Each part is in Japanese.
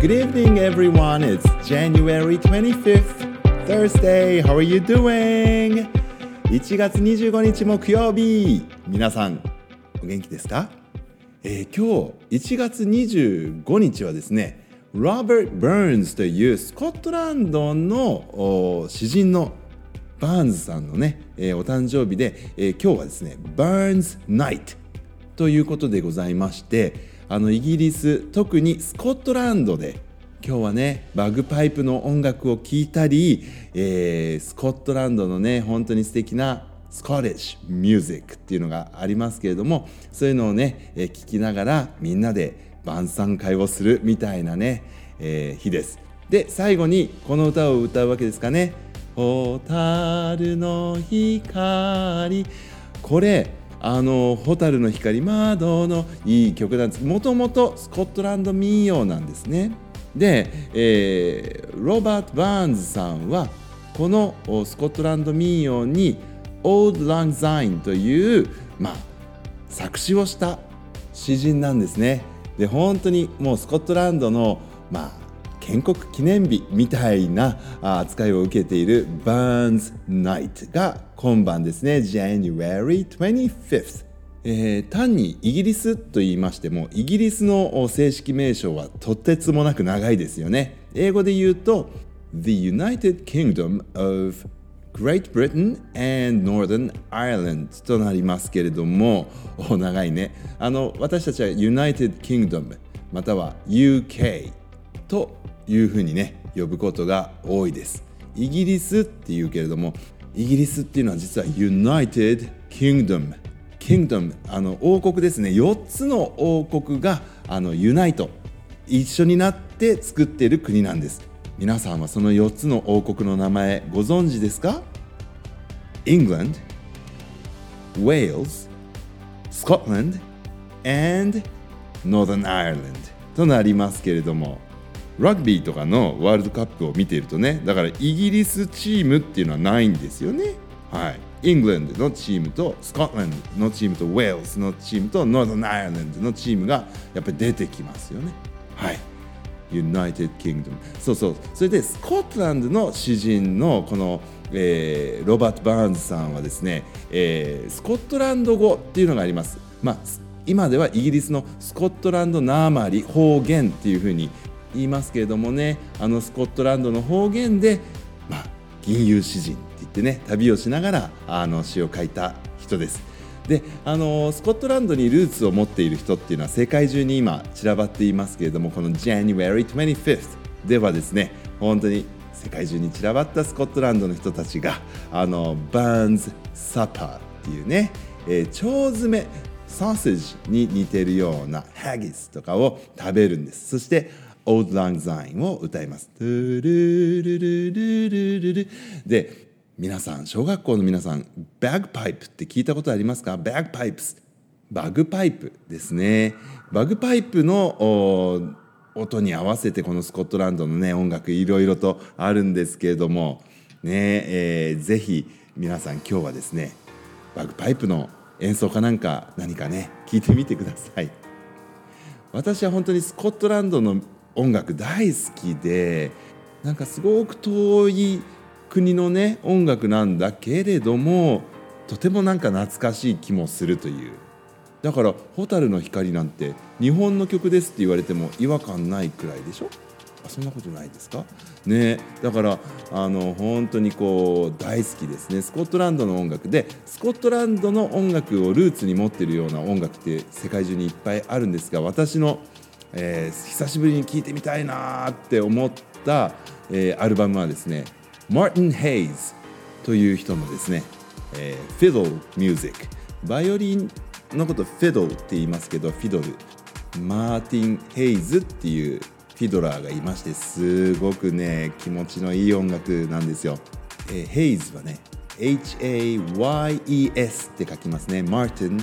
Good evening, everyone. It's January 25th, Thursday. How are you doing? 1月25日木曜日。皆さん、お元気ですか？今日1月25日はですね、Robert Burns というスコットランドの詩人のバーンズさんのね、お誕生日で、今日はですね、Burns Night ということでございまして、イギリス、特にスコットランドで今日はねバグパイプの音楽を聴いたり、スコットランドのね本当に素敵なスコティッシュミュージックっていうのがありますけれども、そういうのをね聴きながらみんなで晩餐会をするみたいなね、日です。で、最後にこの歌を歌うわけですかね。蛍の光、これ蛍の光窓のいい曲なんです。もともとスコットランド民謡なんですね。で、ロバート・バーンズさんはこのスコットランド民謡にオールド・ラング・ザインという、作詞をした詩人なんですね。で、本当にもうスコットランドの、建国記念日みたいな扱いを受けている Burns Night が今晩ですね、 January 25th、単にイギリスと言いましてもイギリスの正式名称はとてつもなく長いですよね。英語で言うと The United Kingdom of Great Britain and Northern Ireland となりますけれども、長いね。私たちは United Kingdom または UK というふうにね呼ぶことが多いです。イギリスっていうけれども、イギリスっていうのは実は United Kingdom、 王国ですね。4つの王国がユナイト、一緒になって作っている国なんです。皆さんはその4つの王国の名前ご存知ですか？ England、Wales、Scotland and Northern Ireland となりますけれども、ラグビーとかのワールドカップを見ているとね、だからイギリスチームっていうのはないんですよね。イングランドのチームとスコットランドのチームとウェールズのチームとノーザンアイアランドのチームがやっぱり出てきますよね。ユナイテッドキングダム。それでスコットランドの詩人のこの、ロバート・バーンズさんはですね、スコットランド語っていうのがあります。今ではイギリスのスコットランドなまり方言っていうふうに言いますけれどもね、スコットランドの方言で、吟遊詩人って言ってね、旅をしながら詩を書いた人です。で、スコットランドにルーツを持っている人っていうのは世界中に今散らばっていますけれども、この January 25th ではですね、本当に世界中に散らばったスコットランドの人たちがBurns Supper っていうね、腸詰めソーセージに似ているようなハギスとかを食べるんです。そしてオールラングザインを歌います。で、皆さん、小学校の皆さん、バグパイプって聞いたことありますか？バグパイプス、バグパイプですね。バグパイプの音に合わせてこのスコットランドのね音楽いろいろとあるんですけれどもね、ぜひ皆さん今日はですねバグパイプの演奏かなんか何かね聞いてみてください。私は本当にスコットランドの音楽大好きで、なんかすごく遠い国のね音楽なんだけれども、とてもなんか懐かしい気もするという。だから蛍の光なんて日本の曲ですって言われても違和感ないくらいでしょ？そんなことないですかね。だから本当にこう大好きですね。スコットランドの音楽で、スコットランドの音楽をルーツに持っているような音楽って世界中にいっぱいあるんですが、私の久しぶりに聴いてみたいなって思った、アルバムはですね、マーティン・ヘイズという人のですね、Fiddle Music、バイオリンのことフィドルって言いますけど、フィドル、マーティン・ヘイズっていうフィドラーがいまして、すごくね気持ちのいい音楽なんですよ。ヘイズはね H-A-Y-E-S って書きますね。マーティン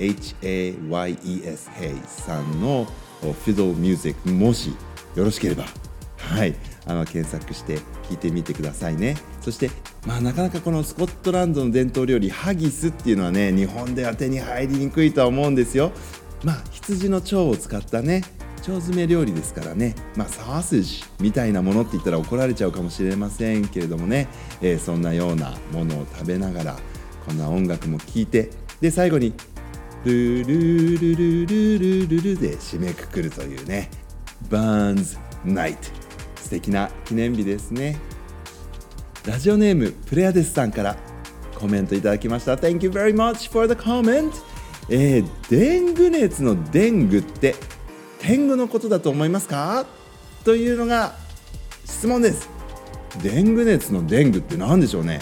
H-A-Y-E-S ヘイズさんのフィドルミュージック、もしよろしければ、検索して聴いてみてくださいね。そして、なかなかこのスコットランドの伝統料理ハギスっていうのはね、日本では手に入りにくいとは思うんですよ。羊の腸を使ったね、腸腸詰め料理ですからね、サーセージみたいなものって言ったら怒られちゃうかもしれませんけれどもね、そんなようなものを食べながらこんな音楽も聴いて、で最後にルルルルルルルルで締めくくるというね、Burns Night、素敵な記念日ですね。ラジオネームプレアデスさんからコメントいただきました。 Thank you very much for the comment。 デング熱のデングって天狗のことだと思いますかというのが質問です。デング熱のデングって何でしょうね。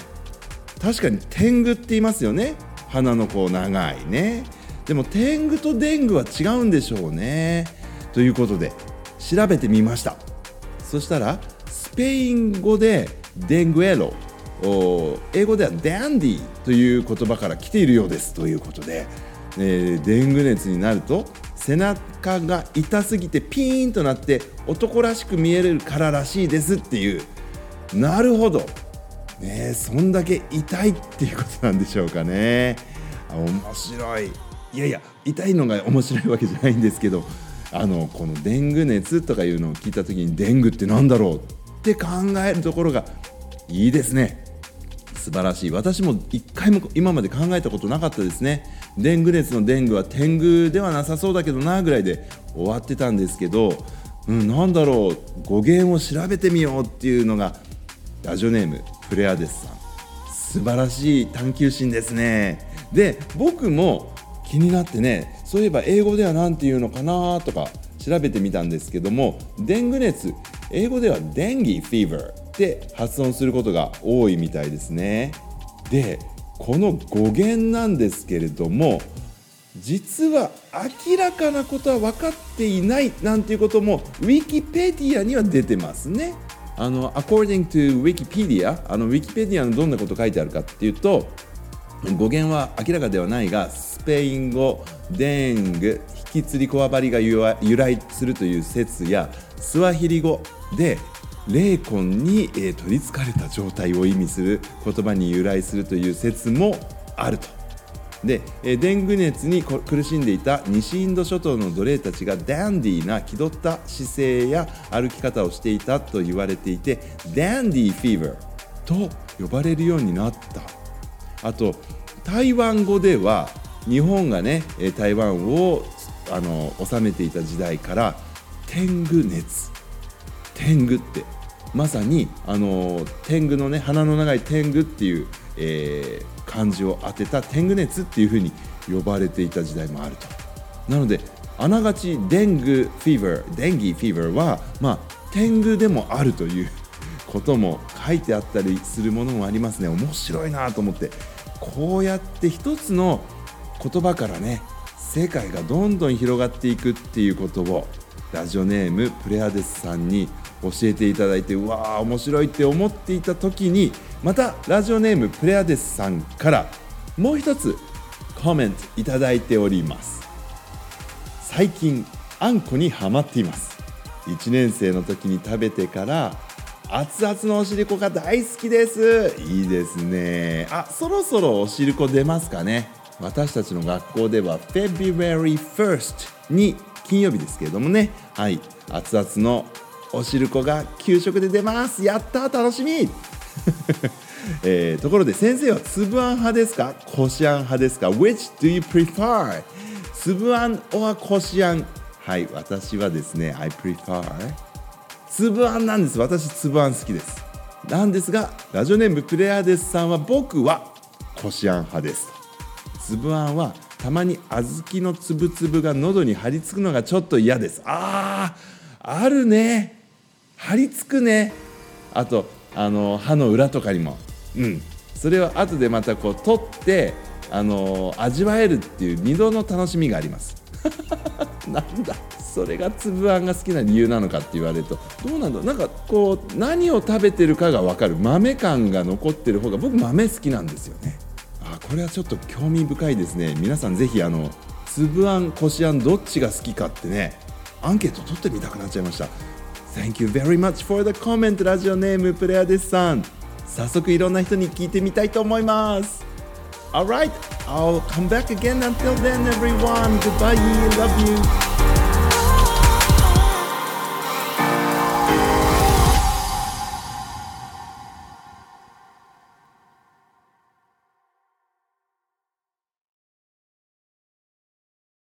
確かに天狗って言いますよね、鼻のこう長いね。でも天狗とデングは違うんでしょうね。ということで調べてみました。そしたらスペイン語でデングエロ、英語ではデンディという言葉から来ているようです。ということで、デング熱になると背中が痛すぎてピーンとなって男らしく見えるかららしいですっていう。なるほどね、そんだけ痛いっていうことなんでしょうかね。面白い。いやいや痛いのが面白いわけじゃないんですけど、このデング熱とかいうのを聞いた時にデングってなんだろうって考えるところがいいですね。素晴らしい。私も一回も今まで考えたことなかったですね。デング熱のデングは天狗ではなさそうだけどなぐらいで終わってたんですけど、なんだろう、語源を調べてみようっていうのがラジオネームプレアデスさん、素晴らしい探求心ですね。で僕も気になってね、そういえば英語ではなんていうのかなとか調べてみたんですけども、デング熱英語ではデンギフィーバーで発音することが多いみたいですね。でこの語源なんですけれども、実は明らかなことは分かっていないなんていうこともウィキペディアには出てますね。according to Wikipedia、 ウィキペディアのどんなこと書いてあるかっていうと、語源は明らかではないがスペイン語デング引きつりこわばりが由来するという説や、スワヒリ語で霊魂に取りつかれた状態を意味する言葉に由来するという説もあると。でデング熱に苦しんでいた西インド諸島の奴隷たちがダンディーな気取った姿勢や歩き方をしていたと言われていて、ダンディーフィーバーと呼ばれるようになった。あと台湾語では日本がね台湾を治めていた時代から天狗熱、天狗ってまさに天狗のね鼻の長い天狗っていう、漢字を当てた天狗熱っていう風に呼ばれていた時代もあると。なのであながちデングフィーバー、デンギフィーバーは天狗でもあるということも書いてあったりするものもありますね。面白いなと思って、こうやって一つの言葉からね世界がどんどん広がっていくっていうことをラジオネームプレアデスさんに教えていただいて、うわー面白いって思っていた時に、またラジオネームプレアデスさんからもう一つコメントいただいております。最近あんこにハマっています。1年生の時に食べてから熱々のおしるこが大好きです。いいですね。そろそろおしるこ出ますかね。私たちの学校では February 1st に金曜日ですけれどもね、はい、熱々のお汁粉が給食で出ます。やった楽しみ、ところで先生は粒あん派ですかこしあん派ですか Which do you prefer? 粒あん or こしあん。はい、私はですね I prefer 粒あんなんです。私粒あん好きですなんですが、ラジオネームプレアデスさんは僕はこしあん派です。粒あんはたまに小豆のつぶつぶが喉に張り付くのがちょっと嫌です。あるね、張り付くね。あと歯の裏とかにも、それを後でまたこう取って味わえるっていう二度の楽しみがありますなんだそれが粒あんが好きな理由なのかって言われるとどうなんだろう。なんかこう何を食べてるかが分かる、豆感が残ってる方が、僕豆好きなんですよね。これはちょっと興味深いですね。皆さんぜひ粒あんこしあんどっちが好きかってねアンケート取ってみたくなっちゃいました。 Thank you very much for the comment ラジオネームプレアデスさん。早速いろんな人に聞いてみたいと思います。 Alright, I'll come back again. Until then everyone, goodbye, love you.